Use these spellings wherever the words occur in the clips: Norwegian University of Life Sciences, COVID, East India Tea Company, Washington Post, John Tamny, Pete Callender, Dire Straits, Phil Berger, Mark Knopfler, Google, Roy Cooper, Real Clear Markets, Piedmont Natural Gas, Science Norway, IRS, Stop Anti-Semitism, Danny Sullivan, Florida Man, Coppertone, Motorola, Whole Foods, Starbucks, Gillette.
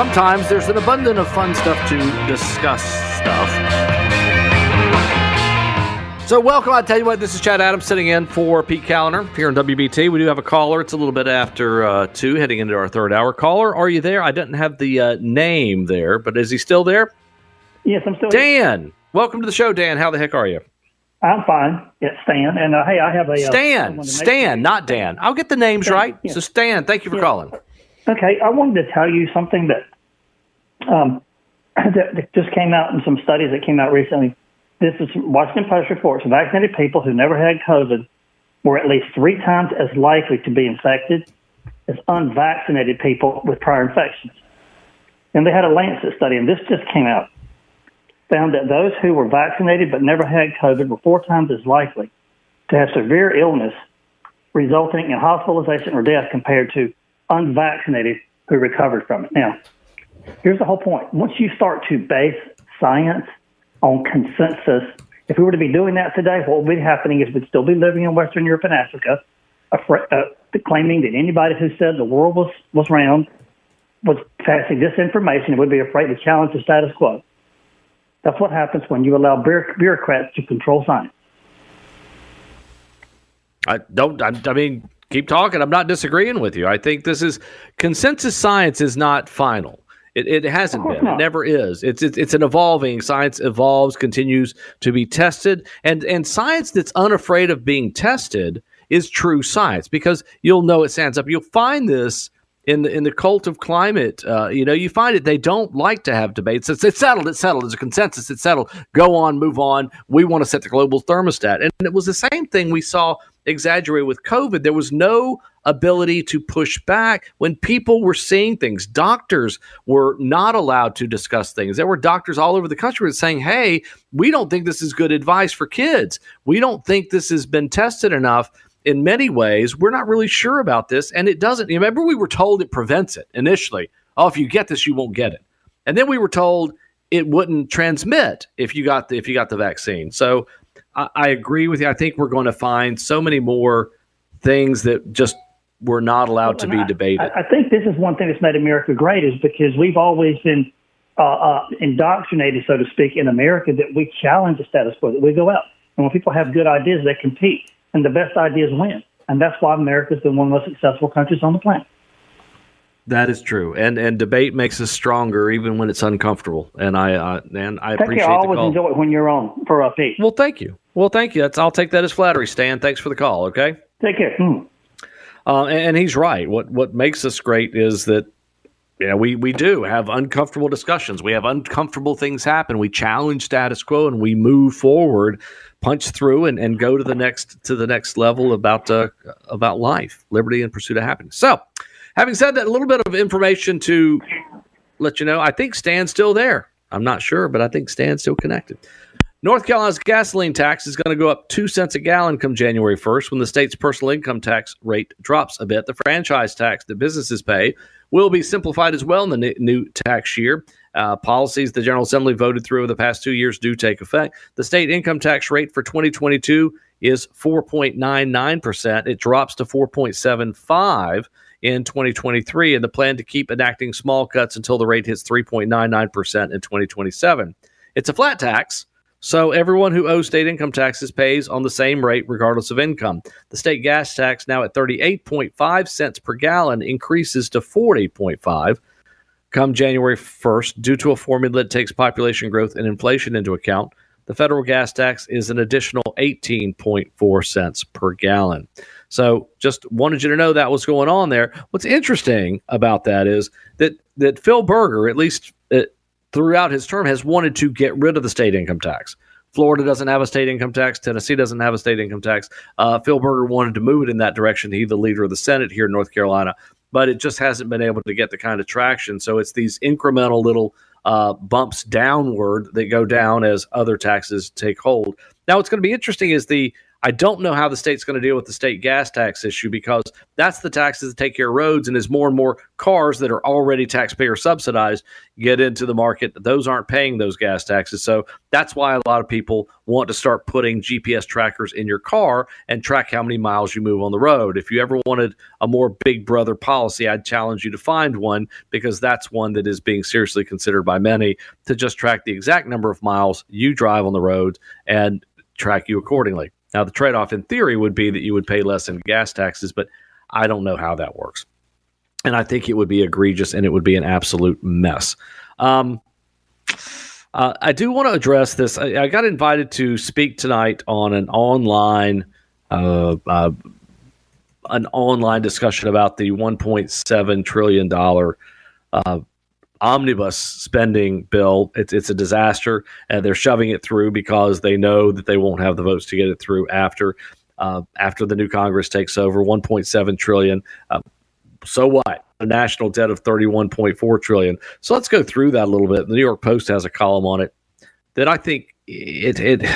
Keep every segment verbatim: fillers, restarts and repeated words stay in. sometimes there's an abundance of fun stuff to discuss stuff. So welcome. I tell you what, this is Chad Adams sitting in for Pete Callender here on W B T. We do have a caller. It's a little bit after uh, two, heading into our third hour. Caller, are you there? I didn't have the uh, name there, but is he still there? Yes, I'm still Dan, here. Dan, welcome to the show, Dan. How the heck are you? I'm fine. It's Stan. And, uh, hey, I have a... Stan. Uh, Stan, sure. Not Dan. I'll get the names Stan. Right. Yeah. So, Stan, thank you for yeah. calling. Okay. I wanted to tell you something that, um, that just came out in some studies that came out recently. This is Washington Post reports. Vaccinated people who never had COVID were at least three times as likely to be infected as unvaccinated people with prior infections. And they had a Lancet study, and this just came out. Found that those who were vaccinated but never had COVID were four times as likely to have severe illness resulting in hospitalization or death compared to unvaccinated who recovered from it. Now, here's the whole point. Once you start to base science on consensus, if we were to be doing that today, what would be happening is we'd still be living in Western Europe and Africa, afraid, uh, claiming that anybody who said the world was, was round was passing disinformation and would be afraid to challenge the status quo. That's what happens when you allow bureaucrats to control science. I don't, I, I mean, keep talking. I'm not disagreeing with you. I think this is, consensus science is not final. It, it hasn't been. Not. It never is. It's, it's it's an evolving, science evolves, continues to be tested. And, and science that's unafraid of being tested is true science, because you'll know it stands up. You'll find this In the in the cult of climate, uh, you know, you find it. They don't like to have debates. It's, it's settled. It's settled. There's a consensus. It's settled. Go on, move on. We want to set the global thermostat. And it was the same thing we saw exaggerated with COVID. There was no ability to push back when people were seeing things. Doctors were not allowed to discuss things. There were doctors all over the country saying, hey, we don't think this is good advice for kids. We don't think this has been tested enough. In many ways, we're not really sure about this, and it doesn't. Remember, we were told it prevents it initially. Oh, if you get this, you won't get it. And then we were told it wouldn't transmit if you got the, if you got the vaccine. So I, I agree with you. I think we're going to find so many more things that just were not allowed well, to be I, debated. I think this is one thing that's made America great, is because we've always been uh, uh, indoctrinated, so to speak, in America, that we challenge the status quo, that we go out. And when people have good ideas, they compete. And the best ideas win. And that's why America's been one of the most successful countries on the planet. That is true. And and debate makes us stronger even when it's uncomfortable. And I uh, and I appreciate the call. I always enjoy it when you're on for a piece. Well, thank you. Well, thank you. That's, I'll take that as flattery, Stan. Thanks for the call, okay? Take care. Mm. Uh, and, and he's right. What what makes us great is that yeah, we, we do have uncomfortable discussions. We have uncomfortable things happen. We challenge status quo and we move forward, punch through, and, and go to the next to the next level about uh, about life, liberty, and pursuit of happiness. So, having said that, a little bit of information to let you know. I think Stan's still there. I'm not sure, but I think Stan's still connected. North Carolina's gasoline tax is going to go up two cents a gallon come January first, when the state's personal income tax rate drops a bit. The franchise tax that businesses pay will be simplified as well in the new tax year. Uh, policies the General Assembly voted through over the past two years do take effect. The state income tax rate for twenty twenty-two is four point nine nine percent. It drops to four point seven five percent in twenty twenty-three, and the plan to keep enacting small cuts until the rate hits three point nine nine percent in twenty twenty-seven. It's a flat tax, so everyone who owes state income taxes pays on the same rate regardless of income. The state gas tax, now at thirty-eight point five cents per gallon, increases to forty point five come January first due to a formula that takes population growth and inflation into account. The federal gas tax is an additional eighteen point four cents per gallon. So just wanted you to know that was going on there. What's interesting about that is that that Phil Berger, at least uh, throughout his term, has wanted to get rid of the state income tax. Florida doesn't have a state income tax. Tennessee doesn't have a state income tax. Uh, Phil Berger wanted to move it in that direction. He's the leader of the Senate here in North Carolina, but it just hasn't been able to get the kind of traction. So it's these incremental little uh, bumps downward that go down as other taxes take hold. Now, what's going to be interesting is the I don't know how the state's going to deal with the state gas tax issue, because that's the taxes that take care of roads, and as more and more cars that are already taxpayer subsidized get into the market, those aren't paying those gas taxes. So that's why a lot of people want to start putting G P S trackers in your car and track how many miles you move on the road. If you ever wanted a more big brother policy, I'd challenge you to find one, because that's one that is being seriously considered by many, to just track the exact number of miles you drive on the road and track you accordingly. Now, the trade-off in theory would be that you would pay less in gas taxes, but I don't know how that works. And I think it would be egregious, and it would be an absolute mess. Um, uh, I do want to address this. I, I got invited to speak tonight on an online uh, uh, an online discussion about the one point seven trillion dollars uh, omnibus spending bill. It's it's a disaster, and they're shoving it through because they know that they won't have the votes to get it through after uh, after the new Congress takes over. One point seven trillion dollars. Uh, so what? A national debt of thirty-one point four trillion dollars. So let's go through that a little bit. The New York Post has a column on it that I think it it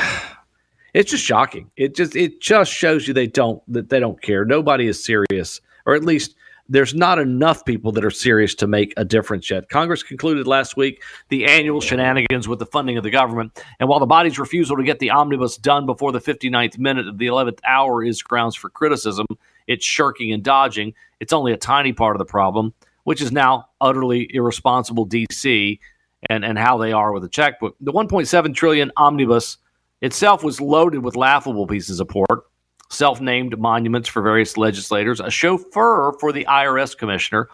it's just shocking. It just it just shows you they don't that they don't care. Nobody is serious, or at least there's not enough people that are serious to make a difference yet. Congress concluded last week the annual shenanigans with the funding of the government, and while the body's refusal to get the omnibus done before the fifty-ninth minute of the eleventh hour is grounds for criticism, it's shirking and dodging. It's only a tiny part of the problem, which is now utterly irresponsible D C and, and how they are with a checkbook. The one point seven trillion dollars omnibus itself was loaded with laughable pieces of pork, self-named monuments for various legislators, a chauffeur for the I R S commissioner.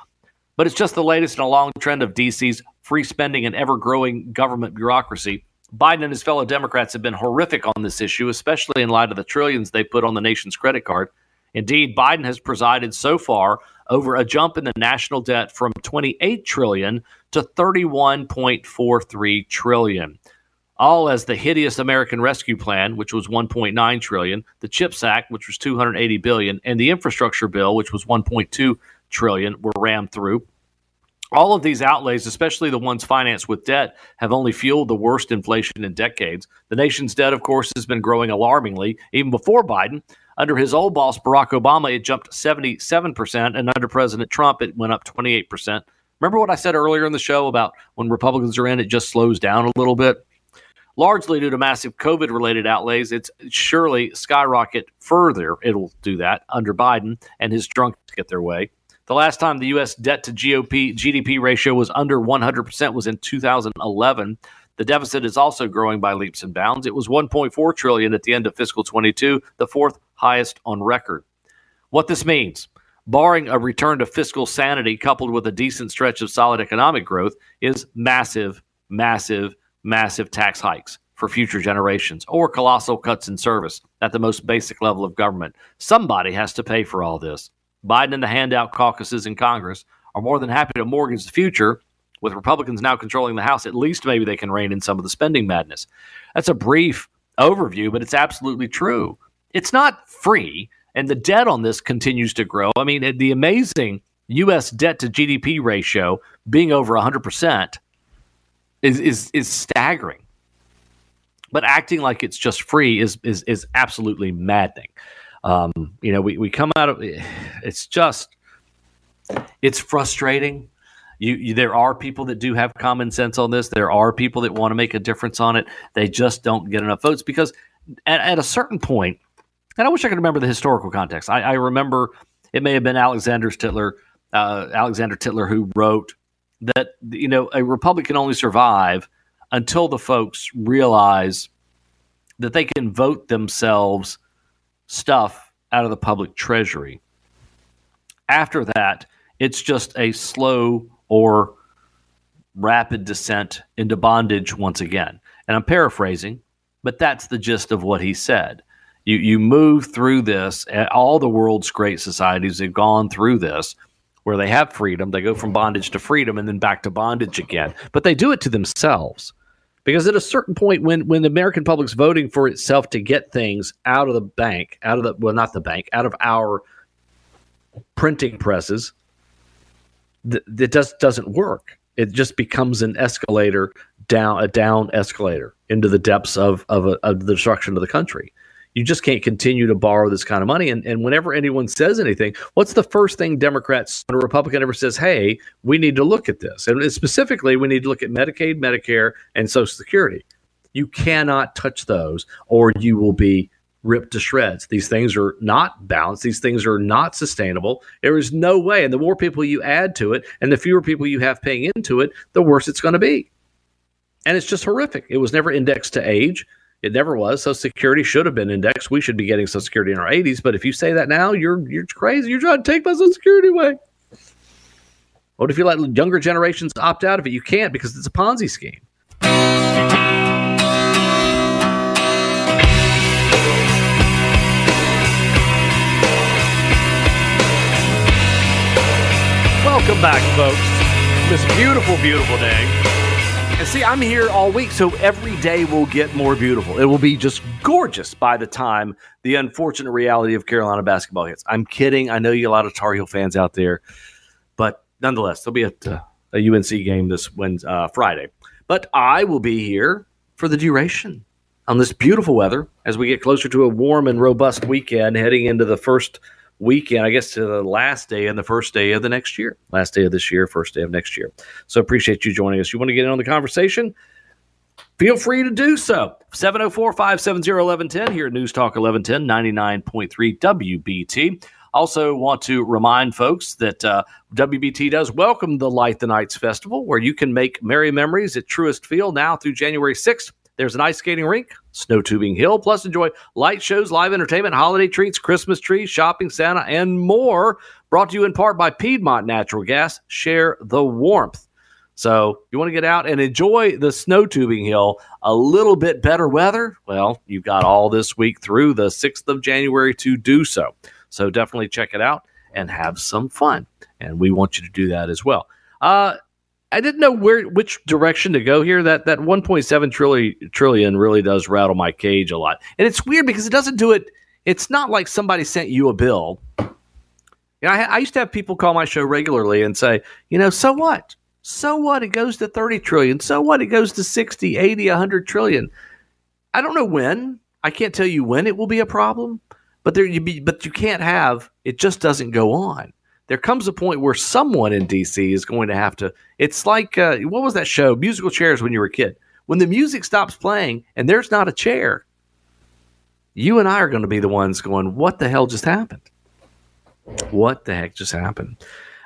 But it's just the latest in a long trend of D C's free spending and ever-growing government bureaucracy. Biden and his fellow Democrats have been horrific on this issue, especially in light of the trillions they put on the nation's credit card. Indeed, Biden has presided so far over a jump in the national debt from twenty-eight trillion dollars to thirty-one point four three trillion dollars. All as the hideous American Rescue Plan, which was one point nine trillion dollars, the CHIPS Act, which was two hundred eighty billion dollars, and the infrastructure bill, which was one point two trillion dollars, were rammed through. All of these outlays, especially the ones financed with debt, have only fueled the worst inflation in decades. The nation's debt, of course, has been growing alarmingly. Even before Biden, under his old boss, Barack Obama, it jumped seventy-seven percent, and under President Trump, it went up twenty-eight percent. Remember what I said earlier in the show about when Republicans are in, it just slows down a little bit? Largely due to massive COVID-related outlays, it's surely skyrocket further. It'll do that under Biden and his drunks get their way. The last time the U S debt to G O P G D P ratio was under one hundred percent was in two thousand eleven. The deficit is also growing by leaps and bounds. It was one point four trillion dollars at the end of fiscal twenty-two, the fourth highest on record. What this means, barring a return to fiscal sanity coupled with a decent stretch of solid economic growth, is massive, massive massive tax hikes for future generations, or colossal cuts in service at the most basic level of government. Somebody has to pay for all this. Biden and the handout caucuses in Congress are more than happy to mortgage the future. With Republicans now controlling the House, at least maybe they can rein in some of the spending madness. That's a brief overview, but it's absolutely true. It's not free, and the debt on this continues to grow. I mean, the amazing U S debt to G D P ratio being over one hundred percent Is, is is staggering, but acting like it's just free is is is absolutely maddening. Um, you know, we, we come out of it's just it's frustrating. You, you there are people that do have common sense on this. There are people that want to make a difference on it. They just don't get enough votes because at, at a certain point, and I wish I could remember the historical context. I, I remember it may have been Alexander Titler, uh, Alexander Titler who wrote that, you know, a republic can only survive until the folks realize that they can vote themselves stuff out of the public treasury. After that, it's just a slow or rapid descent into bondage once again. And I'm paraphrasing, but that's the gist of what he said. You, you move through this, and all the world's great societies have gone through this, where they have freedom, they go from bondage to freedom and then back to bondage again. But they do it to themselves, because at a certain point when, when the American public's voting for itself to get things out of the bank, out of the, well, not the bank, out of our printing presses, th- it just doesn't work. It just becomes an escalator down, a down escalator into the depths of, of, a, of the destruction of the country. You just can't continue to borrow this kind of money. And, and whenever anyone says anything, what's the first thing Democrats or a Republican ever says? Hey, we need to look at this. And specifically, we need to look at Medicaid, Medicare, and Social Security. You cannot touch those or you will be ripped to shreds. These things are not balanced. These things are not sustainable. There is no way. And the more people you add to it and the fewer people you have paying into it, the worse it's going to be. And it's just horrific. It was never indexed to age. It never was. Social Security should have been indexed. We should be getting Social Security in our eighties. But if you say that now, you're you're crazy. You're trying to take my Social Security away. What if you let younger generations opt out of it? You can't because it's a Ponzi scheme. Welcome back, folks. This beautiful, beautiful day. And see, I'm here all week, so every day will get more beautiful. It will be just gorgeous by the time the unfortunate reality of Carolina basketball hits. I'm kidding. I know you a lot of Tar Heel fans out there. But nonetheless, there'll be a, a U N C game this Wednesday, uh, Friday. But I will be here for the duration on this beautiful weather as we get closer to a warm and robust weekend heading into the first weekend, I guess, to the last day and the first day of the next year. Last day of this year, first day of next year. So appreciate you joining us. You want to get in on the conversation? Feel free to do so. seven oh four, five seven oh, eleven ten here at News Talk eleven ten, ninety-nine point three W B T. Also want to remind folks that uh, W B T does welcome the Light the Nights Festival, where you can make merry memories at Truist Field now through January sixth. There's an ice skating rink, snow tubing hill, plus enjoy light shows, live entertainment, holiday treats, Christmas trees, shopping, Santa, and more. Brought to you in part by Piedmont Natural Gas. Share the warmth. So you want to get out and enjoy the snow tubing hill, a little bit better weather? Well, you've got all this week through the sixth of January to do so. So definitely check it out and have some fun. And we want you to do that as well. Uh, I didn't know where which direction to go here. That that one point seven trillion really does rattle my cage a lot. And it's weird because it doesn't do it. It's not like somebody sent you a bill. You know, I, I used to have people call my show regularly and say, you know, so what? So what? It goes to thirty trillion. So what? It goes to sixty, eighty, one hundred trillion. I don't know when. I can't tell you when it will be a problem. But there you be, but you can't have it just doesn't go on. There comes a point where someone in D C is going to have to – it's like uh, – what was that show, Musical Chairs, when you were a kid? When the music stops playing and there's not a chair, you and I are going to be the ones going, what the hell just happened? What the heck just happened?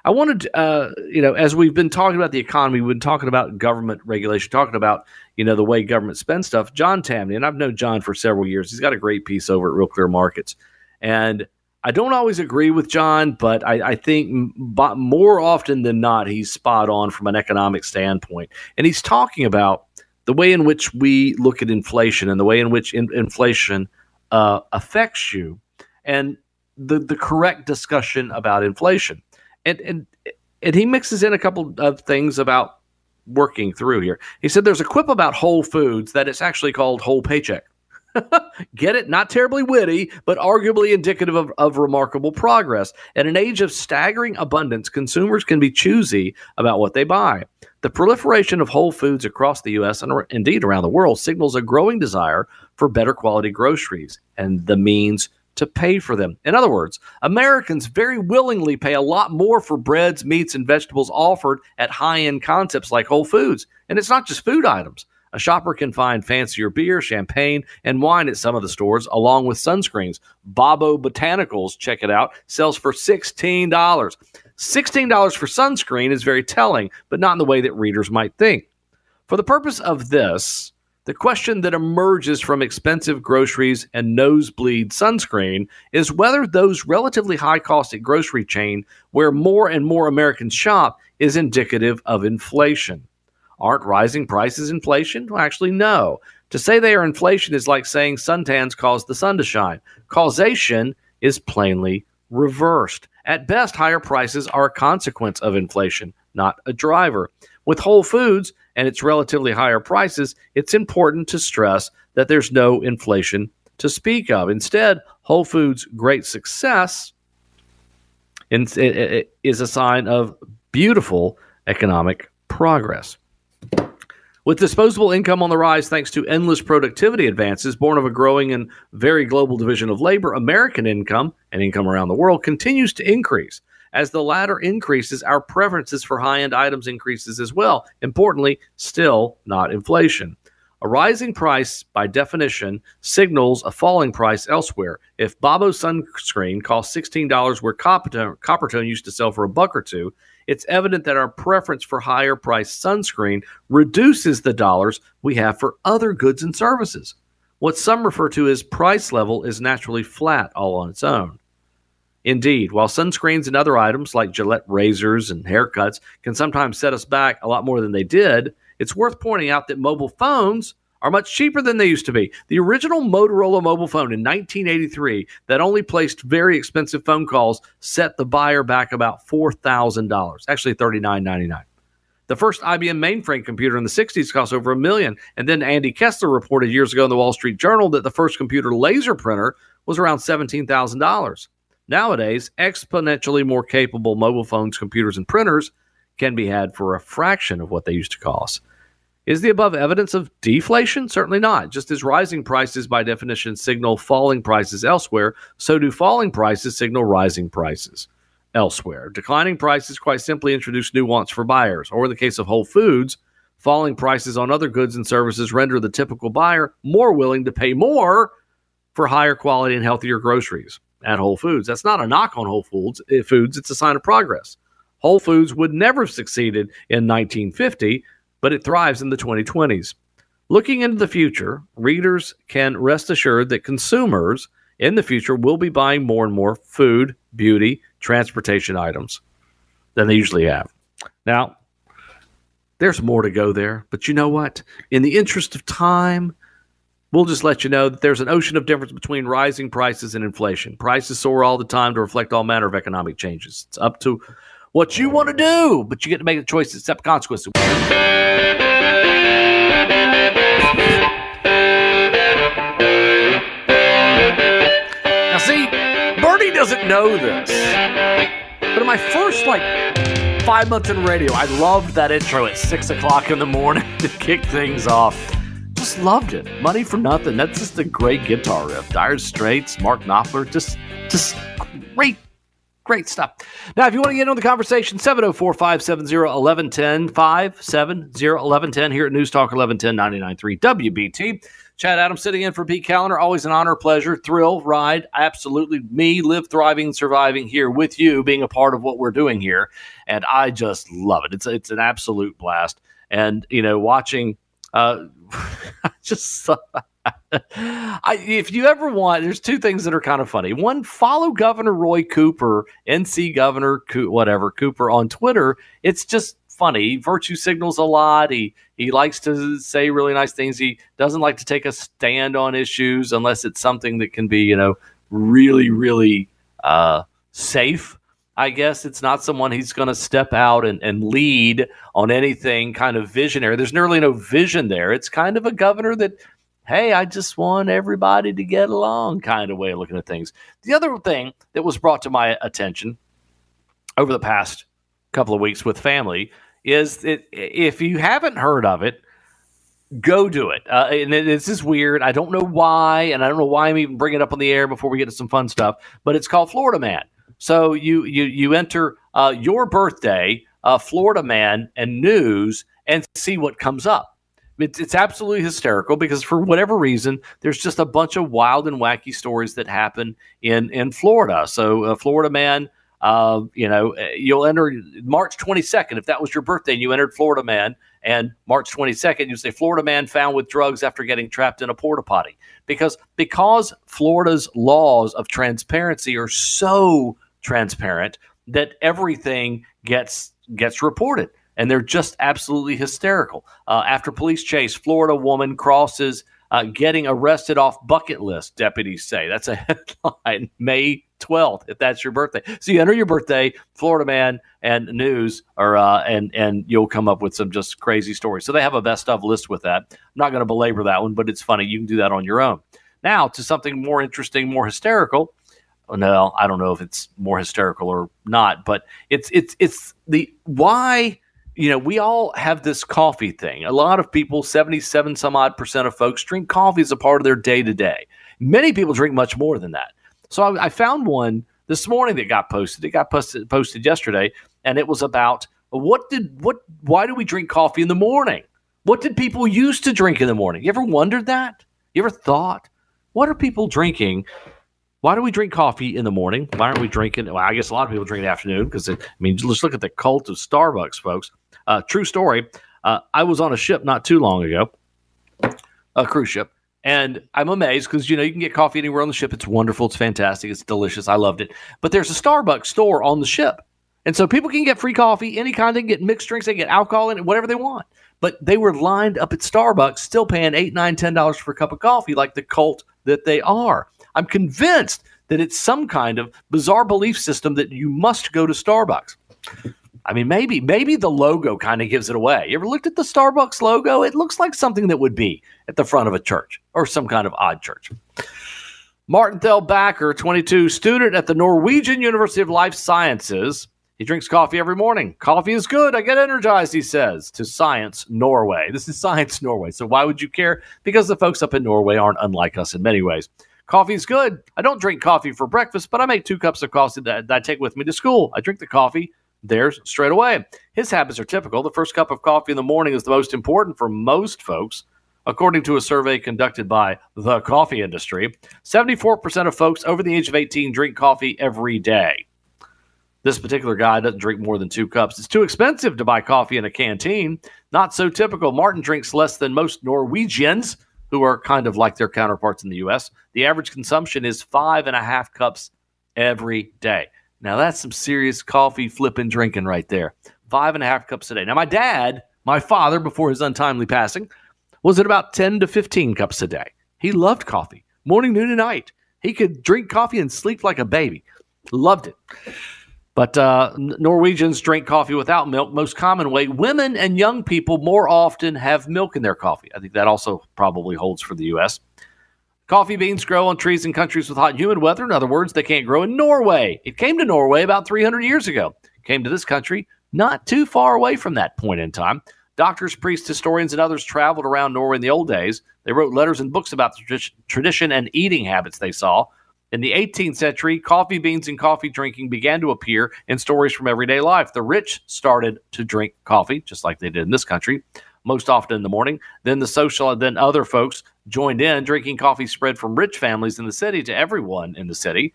I wanted uh, – you know, as we've been talking about the economy, we've been talking about government regulation, talking about, you know, the way government spends stuff. John Tamny, and I've known John for several years. He's got a great piece over at Real Clear Markets. And – I don't always agree with John, but I, I think b- more often than not, he's spot on from an economic standpoint. And he's talking about the way in which we look at inflation and the way in which in- inflation uh, affects you and the, the correct discussion about inflation. And, and, and he mixes in a couple of things about working through here. He said there's a quip about Whole Foods that it's actually called Whole Paycheck. Get it? Not terribly witty, but arguably indicative of, of remarkable progress. At an age of staggering abundance, consumers can be choosy about what they buy. The proliferation of Whole Foods across the U S and or, indeed around the world signals a growing desire for better quality groceries and the means to pay for them. In other words, Americans very willingly pay a lot more for breads, meats, and vegetables offered at high-end concepts like Whole Foods. And it's not just food items. A shopper can find fancier beer, champagne, and wine at some of the stores, along with sunscreens. Babo Botanicals, check it out, sells for sixteen dollars. sixteen dollars for sunscreen is very telling, but not in the way that readers might think. For the purpose of this, the question that emerges from expensive groceries and nosebleed sunscreen is whether those relatively high-cost at grocery chain where more and more Americans shop is indicative of inflation. Aren't rising prices inflation? Well, actually, no. To say they are inflation is like saying suntans cause the sun to shine. Causation is plainly reversed. At best, higher prices are a consequence of inflation, not a driver. With Whole Foods and its relatively higher prices, it's important to stress that there's no inflation to speak of. Instead, Whole Foods' great success is a sign of beautiful economic progress. With disposable income on the rise thanks to endless productivity advances born of a growing and very global division of labor, American income and income around the world continues to increase. As the latter increases, our preferences for high-end items increases as well. Importantly, still not inflation. A rising price, by definition, signals a falling price elsewhere. If Babo sunscreen costs sixteen dollars where Coppertone, Coppertone used to sell for a buck or two, it's evident that our preference for higher-priced sunscreen reduces the dollars we have for other goods and services. What some refer to as price level is naturally flat all on its own. Indeed, while sunscreens and other items like Gillette razors and haircuts can sometimes set us back a lot more than they did, it's worth pointing out that mobile phones are much cheaper than they used to be. The original Motorola mobile phone in nineteen eighty-three that only placed very expensive phone calls set the buyer back about four thousand dollars, actually thirty-nine ninety-nine. The first I B M mainframe computer in the sixties cost over a million, and then Andy Kessler reported years ago in the Wall Street Journal that the first computer laser printer was around seventeen thousand dollars. Nowadays, exponentially more capable mobile phones, computers, and printers can be had for a fraction of what they used to cost. Is the above evidence of deflation? Certainly not. Just as rising prices by definition signal falling prices elsewhere, so do falling prices signal rising prices elsewhere. Declining prices quite simply introduce new wants for buyers, or in the case of Whole Foods, falling prices on other goods and services render the typical buyer more willing to pay more for higher quality and healthier groceries at Whole Foods. That's not a knock on Whole Foods, it's a sign of progress. Whole Foods would never have succeeded in nineteen fifty, but it thrives in the twenty twenties. Looking into the future, readers can rest assured that consumers in the future will be buying more and more food, beauty, transportation items than they usually have. Now, there's more to go there, but you know what? In the interest of time, we'll just let you know that there's an ocean of difference between rising prices and inflation. Prices soar all the time to reflect all manner of economic changes. It's up to what you want to do, but you get to make a choice to accept consequences. Now, see, Bernie doesn't know this, but in my first, like, five months in radio, I loved that intro at six o'clock in the morning to kick things off. Just loved it. Money for Nothing. That's just a great guitar riff. Dire Straits, Mark Knopfler, just, just great. Great stuff. Now, if you want to get into the conversation, seven oh four, five seven oh, eleven ten, five seven oh, eleven ten here at News Talk eleven ten, ninety-nine point three W B T. Chad Adams sitting in for Pete Callender. Always an honor, pleasure, thrill, ride. Absolutely me, live, thriving, surviving here with you, being a part of what we're doing here. And I just love it. It's, it's an absolute blast. And, you know, watching, uh, I just uh, I, if you ever want, there's two things that are kind of funny. One, follow Governor Roy Cooper, N C Governor, Co- whatever, Cooper on Twitter. It's just funny. He virtue signals a lot. He he likes to say really nice things. He doesn't like to take a stand on issues unless it's something that can be, you know, really, really uh, safe. I guess it's not someone he's going to step out and, and lead on anything kind of visionary. There's nearly no vision there. It's kind of a governor that, hey, I just want everybody to get along kind of way of looking at things. The other thing that was brought to my attention over the past couple of weeks with family is that if you haven't heard of it, go do it. Uh, and this is weird. I don't know why, and I don't know why I'm even bringing it up on the air before we get to some fun stuff, but it's called Florida Man. So you you you enter uh, your birthday, uh, Florida Man, and news, and see what comes up. It's, it's absolutely hysterical because for whatever reason, there's just a bunch of wild and wacky stories that happen in in Florida. So uh, Florida Man, uh, you know, you'll enter March twenty-second. If that was your birthday and you entered Florida Man, and March twenty-second, you say Florida Man found with drugs after getting trapped in a porta potty. Because because Florida's laws of transparency are so transparent that everything gets gets reported, and they're just absolutely hysterical. Uh, after police chase, Florida woman crosses uh, getting arrested off bucket list, deputies say. That's a headline, May twelfth, if that's your birthday. So you enter your birthday, Florida Man, and news, or uh, and and you'll come up with some just crazy stories. So they have a best of list with that. I'm not going to belabor that one, but it's funny. You can do that on your own. Now to something more interesting, more hysterical. No, I don't know if it's more hysterical or not, but it's it's it's the why you know, we all have this coffee thing. A lot of people, seventy-seven some odd percent of folks, drink coffee as a part of their day to day. Many people drink much more than that. So I, I found one this morning that got posted. It got posted, posted yesterday, and it was about what did what? Why do we drink coffee in the morning? What did people used to drink in the morning? You ever wondered that? You ever thought, what are people drinking? Why do we drink coffee in the morning? Why aren't we drinking? Well, I guess a lot of people drink in the afternoon because, I mean, let's look at the cult of Starbucks, folks. Uh, true story. Uh, I was on a ship not too long ago, a cruise ship, and I'm amazed because, you know, you can get coffee anywhere on the ship. It's wonderful. It's fantastic. It's delicious. I loved it. But there's a Starbucks store on the ship, and so people can get free coffee, any kind. They can get mixed drinks. They can get alcohol in it, whatever they want. But they were lined up at Starbucks, still paying eight dollars, nine dollars, ten dollars for a cup of coffee like the cult that they are. I'm convinced that it's some kind of bizarre belief system that you must go to Starbucks. I mean, maybe maybe the logo kind of gives it away. You ever looked at the Starbucks logo? It looks like something that would be at the front of a church or some kind of odd church. Martin Thelbacker, twenty-two, student at the Norwegian University of Life Sciences. He drinks coffee every morning. Coffee is good. I get energized, he says, to Science Norway. This is Science Norway. So why would you care? Because the folks up in Norway aren't unlike us in many ways. Coffee is good. I don't drink coffee for breakfast, but I make two cups of coffee that I take with me to school. I drink the coffee there straight away. His habits are typical. The first cup of coffee in the morning is the most important for most folks. According to a survey conducted by the coffee industry, seventy-four percent of folks over the age of eighteen drink coffee every day. This particular guy doesn't drink more than two cups. It's too expensive to buy coffee in a canteen. Not so typical. Martin drinks less than most Norwegians, who are kind of like their counterparts in the U S. The average consumption is five and a half cups every day. Now, that's some serious coffee flipping drinking right there. Five and a half cups a day. Now, my dad, my father, before his untimely passing, was at about ten to fifteen cups a day. He loved coffee, morning, noon, and night. He could drink coffee and sleep like a baby. Loved it. But uh, Norwegians drink coffee without milk. Most common way, women and young people more often have milk in their coffee. I think that also probably holds for the U S. Coffee beans grow on trees in countries with hot and humid weather. In other words, they can't grow in Norway. It came to Norway about three hundred years ago. It came to this country not too far away from that point in time. Doctors, priests, historians, and others traveled around Norway in the old days. They wrote letters and books about the tradition and eating habits they saw. In the eighteenth century, coffee beans and coffee drinking began to appear in stories from everyday life. The rich started to drink coffee, just like they did in this country, most often in the morning. Then the social, then other folks joined in. Drinking coffee spread from rich families in the city to everyone in the city.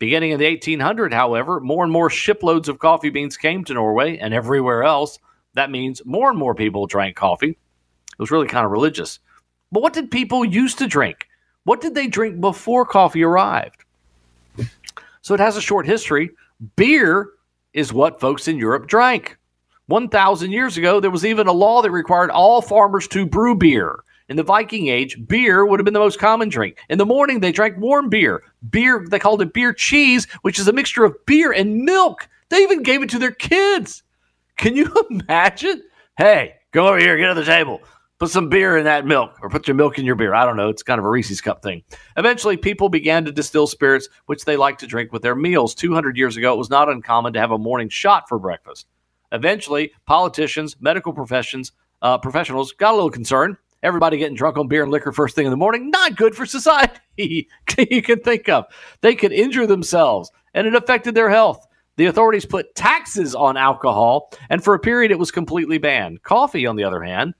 Beginning in the eighteen hundreds, however, more and more shiploads of coffee beans came to Norway and everywhere else. That means more and more people drank coffee. It was really kind of religious. But what did people used to drink? What did they drink before coffee arrived? So it has a short history. Beer is what folks in Europe drank. one thousand years ago, there was even a law that required all farmers to brew beer. In the Viking Age, beer would have been the most common drink. In the morning, they drank warm beer. Beer, they called it beer cheese, which is a mixture of beer and milk. They even gave it to their kids. Can you imagine? Hey, go over here, get on the table. Put some beer in that milk, or put your milk in your beer. I don't know. It's kind of a Reese's Cup thing. Eventually, people began to distill spirits, which they like to drink with their meals. two hundred years ago, it was not uncommon to have a morning shot for breakfast. Eventually, politicians, medical professions, uh, professionals got a little concerned. Everybody getting drunk on beer and liquor first thing in the morning, not good for society. You can think of. They could injure themselves, and it affected their health. The authorities put taxes on alcohol, and for a period, it was completely banned. Coffee, on the other hand,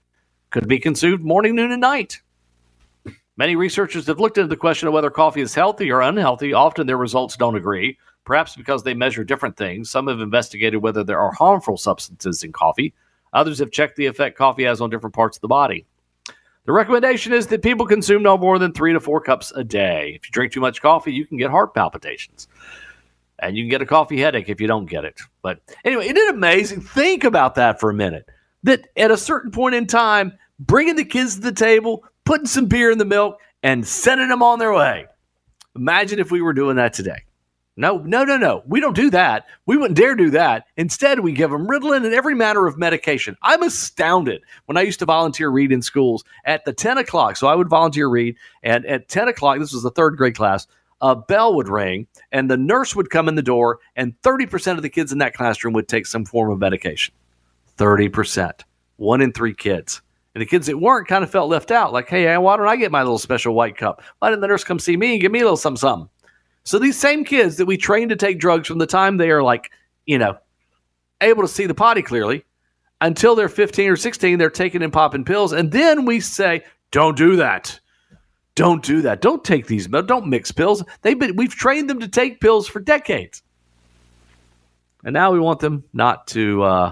could be consumed morning, noon, and night. Many researchers have looked into the question of whether coffee is healthy or unhealthy. Often their results don't agree, perhaps because they measure different things. Some have investigated whether there are harmful substances in coffee. Others have checked the effect coffee has on different parts of the body. The recommendation is that people consume no more than three to four cups a day. If you drink too much coffee, you can get heart palpitations. And you can get a coffee headache if you don't get it. But anyway, isn't it amazing? Think about that for a minute. That at a certain point in time, bringing the kids to the table, putting some beer in the milk, and sending them on their way. Imagine if we were doing that today. No, no, no, no. We don't do that. We wouldn't dare do that. Instead, we give them Ritalin and every manner of medication. I'm astounded when I used to volunteer read in schools at the ten o'clock. So I would volunteer read, and at ten o'clock, this was the third grade class, a bell would ring, and the nurse would come in the door, and thirty percent of the kids in that classroom would take some form of medication. thirty percent. One in three kids. And the kids that weren't kind of felt left out. Like, hey, why don't I get my little special white cup? Why didn't the nurse come see me and give me a little something, something? So these same kids that we train to take drugs from the time they are like, you know, able to see the potty clearly until they're fifteen or sixteen, they're taking and popping pills. And then we say, don't do that. Don't do that. Don't take these. Don't mix pills. They've been, we've trained them to take pills for decades. And now we want them not to uh,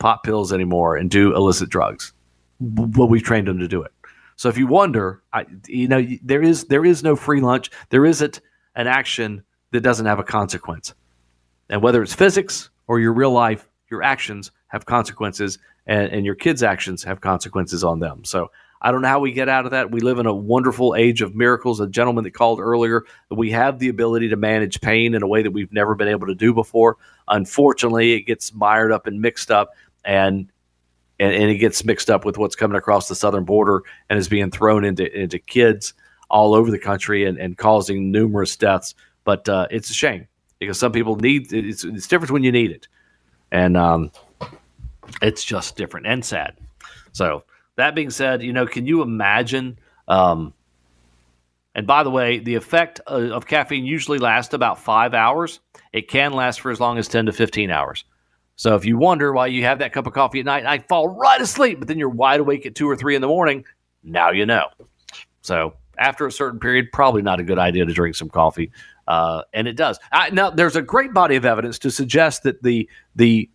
pop pills anymore and do illicit drugs. But we've trained them to do it. So if you wonder, I, you know, there is there is no free lunch. There isn't an action that doesn't have a consequence. And whether it's physics or your real life, your actions have consequences, and, and your kids' actions have consequences on them. So I don't know how we get out of that. We live in a wonderful age of miracles. A gentleman that called earlier, we have the ability to manage pain in a way that we've never been able to do before. Unfortunately, it gets mired up and mixed up, and and, and it gets mixed up with what's coming across the southern border and is being thrown into, into kids all over the country and, and causing numerous deaths. But uh, it's a shame because some people need it. It's, it's different when you need it. And um, it's just different and sad. So that being said, you know, can you imagine? Um, and by the way, the effect of, of caffeine usually lasts about five hours. It can last for as long as ten to fifteen hours. So if you wonder why you have that cup of coffee at night, and I fall right asleep, but then you're wide awake at two or three in the morning. Now you know. So after a certain period, probably not a good idea to drink some coffee. Uh, and it does. I, now, there's a great body of evidence to suggest that the the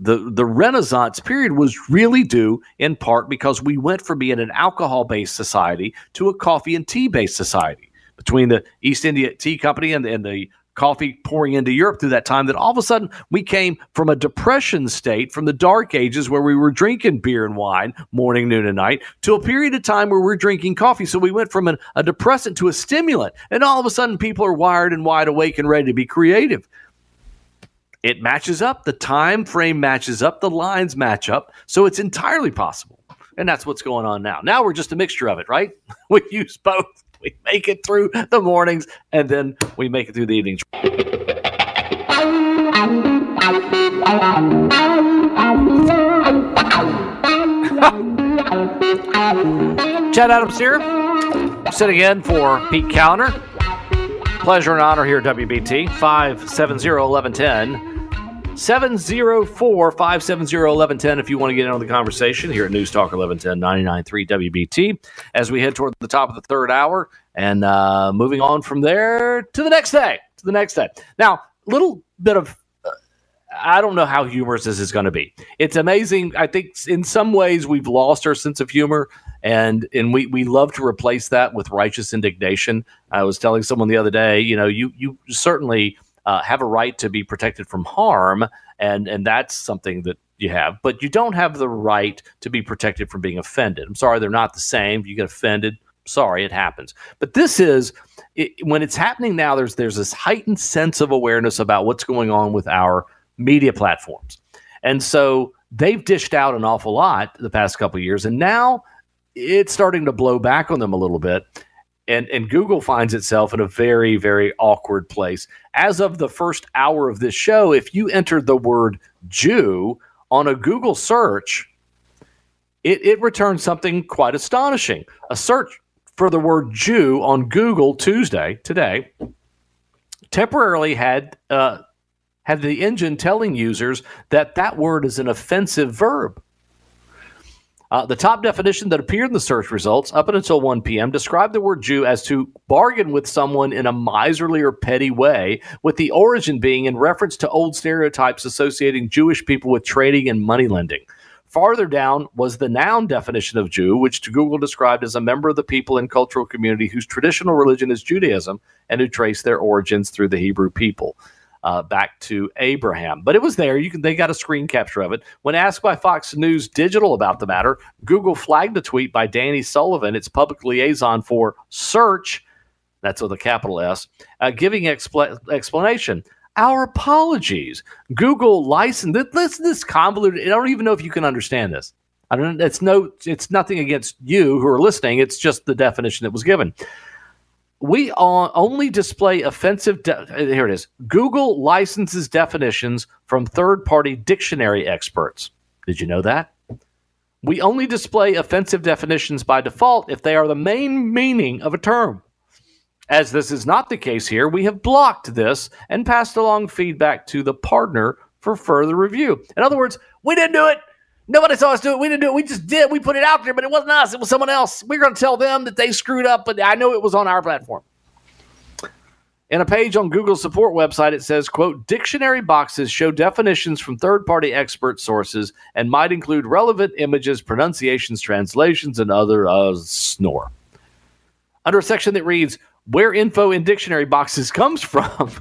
The the Renaissance period was really due in part because we went from being an alcohol-based society to a coffee and tea-based society between the East India Tea Company and, and the coffee pouring into Europe through that time, that all of a sudden we came from a depression state from the Dark Ages where we were drinking beer and wine morning, noon, and night to a period of time where we're drinking coffee. So we went from an, a depressant to a stimulant, and all of a sudden people are wired and wide awake and ready to be creative. It matches up. The time frame matches up. The lines match up. So it's entirely possible. And that's what's going on now. Now we're just a mixture of it, right? We use both. We make it through the mornings, and then we make it through the evenings. Chad Adams here, sitting in for Pete Kaliner. Pleasure and honor here at W B T. Five seven zero, eleven ten, seven oh four, five seven zero, eleven ten if you want to get in on the conversation here at News Talk eleven ten, ninety-nine point three W B T as we head toward the top of the third hour and uh, moving on from there to the next day, to the next day. Now, a little bit of uh, I don't know how humorous this is going to be. It's amazing. I think in some ways we've lost our sense of humor. And and we, we love to replace that with righteous indignation. I was telling someone the other day, you know, you you certainly uh, have a right to be protected from harm, and, and that's something that you have. But you don't have the right to be protected from being offended. I'm sorry, they're not the same. You get offended. Sorry, it happens. But this is, it, when it's happening now, there's there's this heightened sense of awareness about what's going on with our media platforms. And so they've dished out an awful lot the past couple of years, and now it's starting to blow back on them a little bit, and and Google finds itself in a very, very awkward place. As of the first hour of this show, if you entered the word Jew on a Google search, it, it returned something quite astonishing. A search for the word Jew on Google Tuesday, today, temporarily had uh, had the engine telling users that that word is an offensive verb. Uh, the top definition that appeared in the search results up until one p.m. described the word Jew as to bargain with someone in a miserly or petty way, with the origin being in reference to old stereotypes associating Jewish people with trading and money lending. Farther down was the noun definition of Jew, which to Google described as a member of the people and cultural community whose traditional religion is Judaism and who trace their origins through the Hebrew people. Uh, back to Abraham. But it was there. You can, they got a screen capture of it. When asked by Fox News Digital about the matter, Google flagged a tweet by Danny Sullivan, its public liaison for Search, that's with a capital S, uh, giving expl- explanation. Our apologies. Google licensed this, this convoluted. I don't even know if you can understand this. I don't. It's no. It's nothing against you who are listening. It's just the definition that was given. We only display offensive de- – here it is. Google licenses definitions from third-party dictionary experts. Did you know that? We only display offensive definitions by default if they are the main meaning of a term. As this is not the case here, we have blocked this and passed along feedback to the partner for further review. In other words, we didn't do it. Nobody saw us do it. We didn't do it. We just did. We put it out there, but it wasn't us. It was someone else. We're going to tell them that they screwed up, but I know it was on our platform. In a page on Google's support website, it says, quote, dictionary boxes show definitions from third-party expert sources and might include relevant images, pronunciations, translations, and other uh, snore. Under a section that reads, where info in dictionary boxes comes from,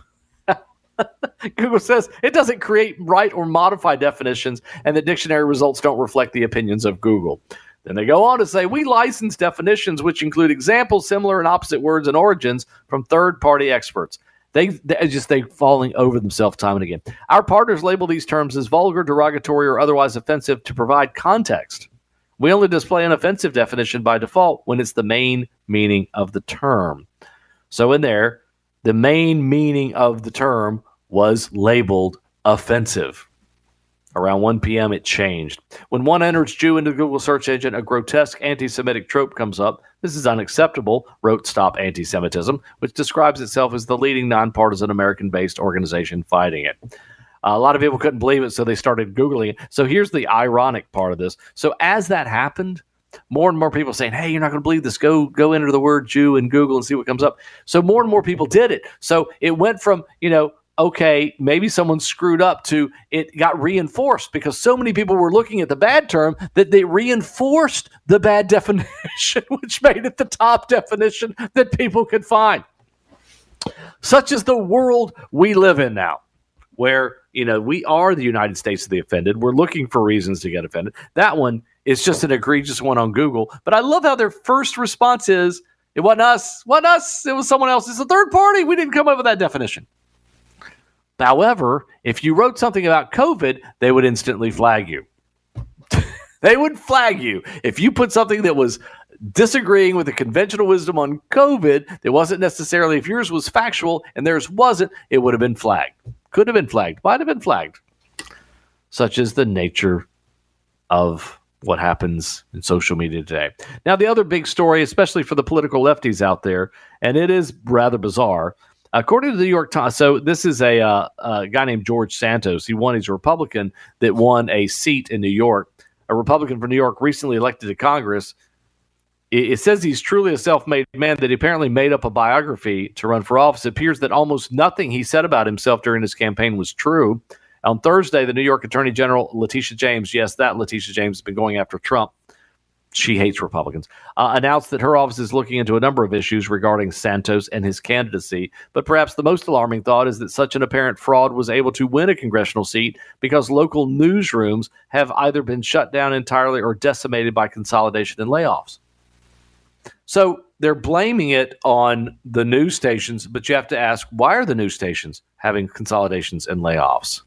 Google says it doesn't create, write, or modify definitions, and that dictionary results don't reflect the opinions of Google. Then they go on to say, we license definitions which include examples, similar and opposite words and origins from third-party experts. They, they just they falling over themselves time and again. Our partners label these terms as vulgar, derogatory, or otherwise offensive to provide context. We only display an offensive definition by default when it's the main meaning of the term. So in there, the main meaning of the term was labeled offensive. Around one p.m. it changed. When one enters Jew into the Google search engine, a grotesque anti-Semitic trope comes up. This is unacceptable, wrote Stop Anti-Semitism, which describes itself as the leading nonpartisan American-based organization fighting it. A lot of people couldn't believe it, so they started Googling it. So here's the ironic part of this. So as that happened, more and more people saying, hey, you're not going to believe this. Go go enter the word Jew in Google and see what comes up. So more and more people did it. So it went from, you know, okay, maybe someone screwed up to it got reinforced because so many people were looking at the bad term that they reinforced the bad definition, which made it the top definition that people could find. Such is the world we live in now, where, you know, we are the United States of the offended. We're looking for reasons to get offended. That one is just an egregious one on Google. But I love how their first response is, it wasn't us. It wasn't us. It was someone else. It's a third party. We didn't come up with that definition. However, if you wrote something about COVID, they would instantly flag you. They would flag you. If you put something that was disagreeing with the conventional wisdom on COVID, that wasn't necessarily, if yours was factual and theirs wasn't, it would have been flagged. Could have been flagged. Might have been flagged. Such is the nature of what happens in social media today. Now, the other big story, especially for the political lefties out there, and it is rather bizarre, according to the New York Times, so this is a, uh, a guy named George Santos. He won, he's a Republican that won a seat in New York. A Republican from New York recently elected to Congress. It, it says he's truly a self-made man that he apparently made up a biography to run for office. It appears that almost nothing he said about himself during his campaign was true. On Thursday, the New York Attorney General, Letitia James, yes, that Letitia James has been going after Trump. She hates Republicans, uh, announced that her office is looking into a number of issues regarding Santos and his candidacy. But perhaps the most alarming thought is that such an apparent fraud was able to win a congressional seat because local newsrooms have either been shut down entirely or decimated by consolidation and layoffs. So they're blaming it on the news stations, but you have to ask, why are the news stations having consolidations and layoffs?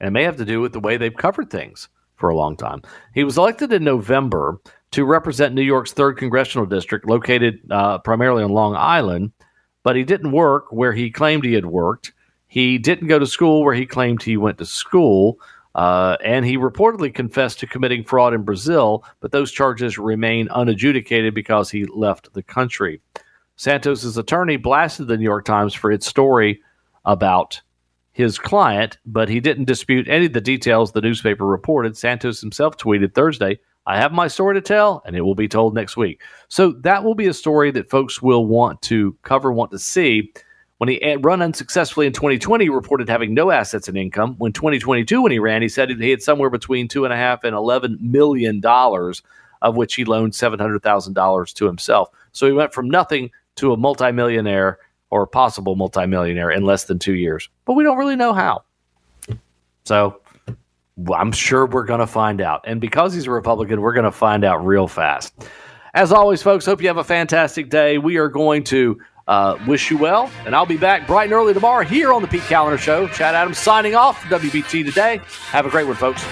And it may have to do with the way they've covered things for a long time. He was elected in November to represent New York's third congressional district, located uh, primarily on Long Island, but he didn't work where he claimed he had worked. He didn't go to school where he claimed he went to school, uh, and he reportedly confessed to committing fraud in Brazil, but those charges remain unadjudicated because he left the country. Santos's attorney blasted the New York Times for its story about his client, but he didn't dispute any of the details the newspaper reported. Santos himself tweeted Thursday, I have my story to tell, and it will be told next week. So that will be a story that folks will want to cover, want to see. When he run unsuccessfully in twenty twenty, he reported having no assets and income. When twenty twenty-two, when he ran, he said he had somewhere between two point five and eleven million dollars, of which he loaned seven hundred thousand dollars to himself. So he went from nothing to a multimillionaire, or a possible multimillionaire, in less than two years. But we don't really know how. So I'm sure we're going to find out. And because he's a Republican, we're going to find out real fast. As always, folks, hope you have a fantastic day. We are going to uh, wish you well. And I'll be back bright and early tomorrow here on The Pete Kaliner Show. Chad Adams signing off for W B T Today. Have a great one, folks.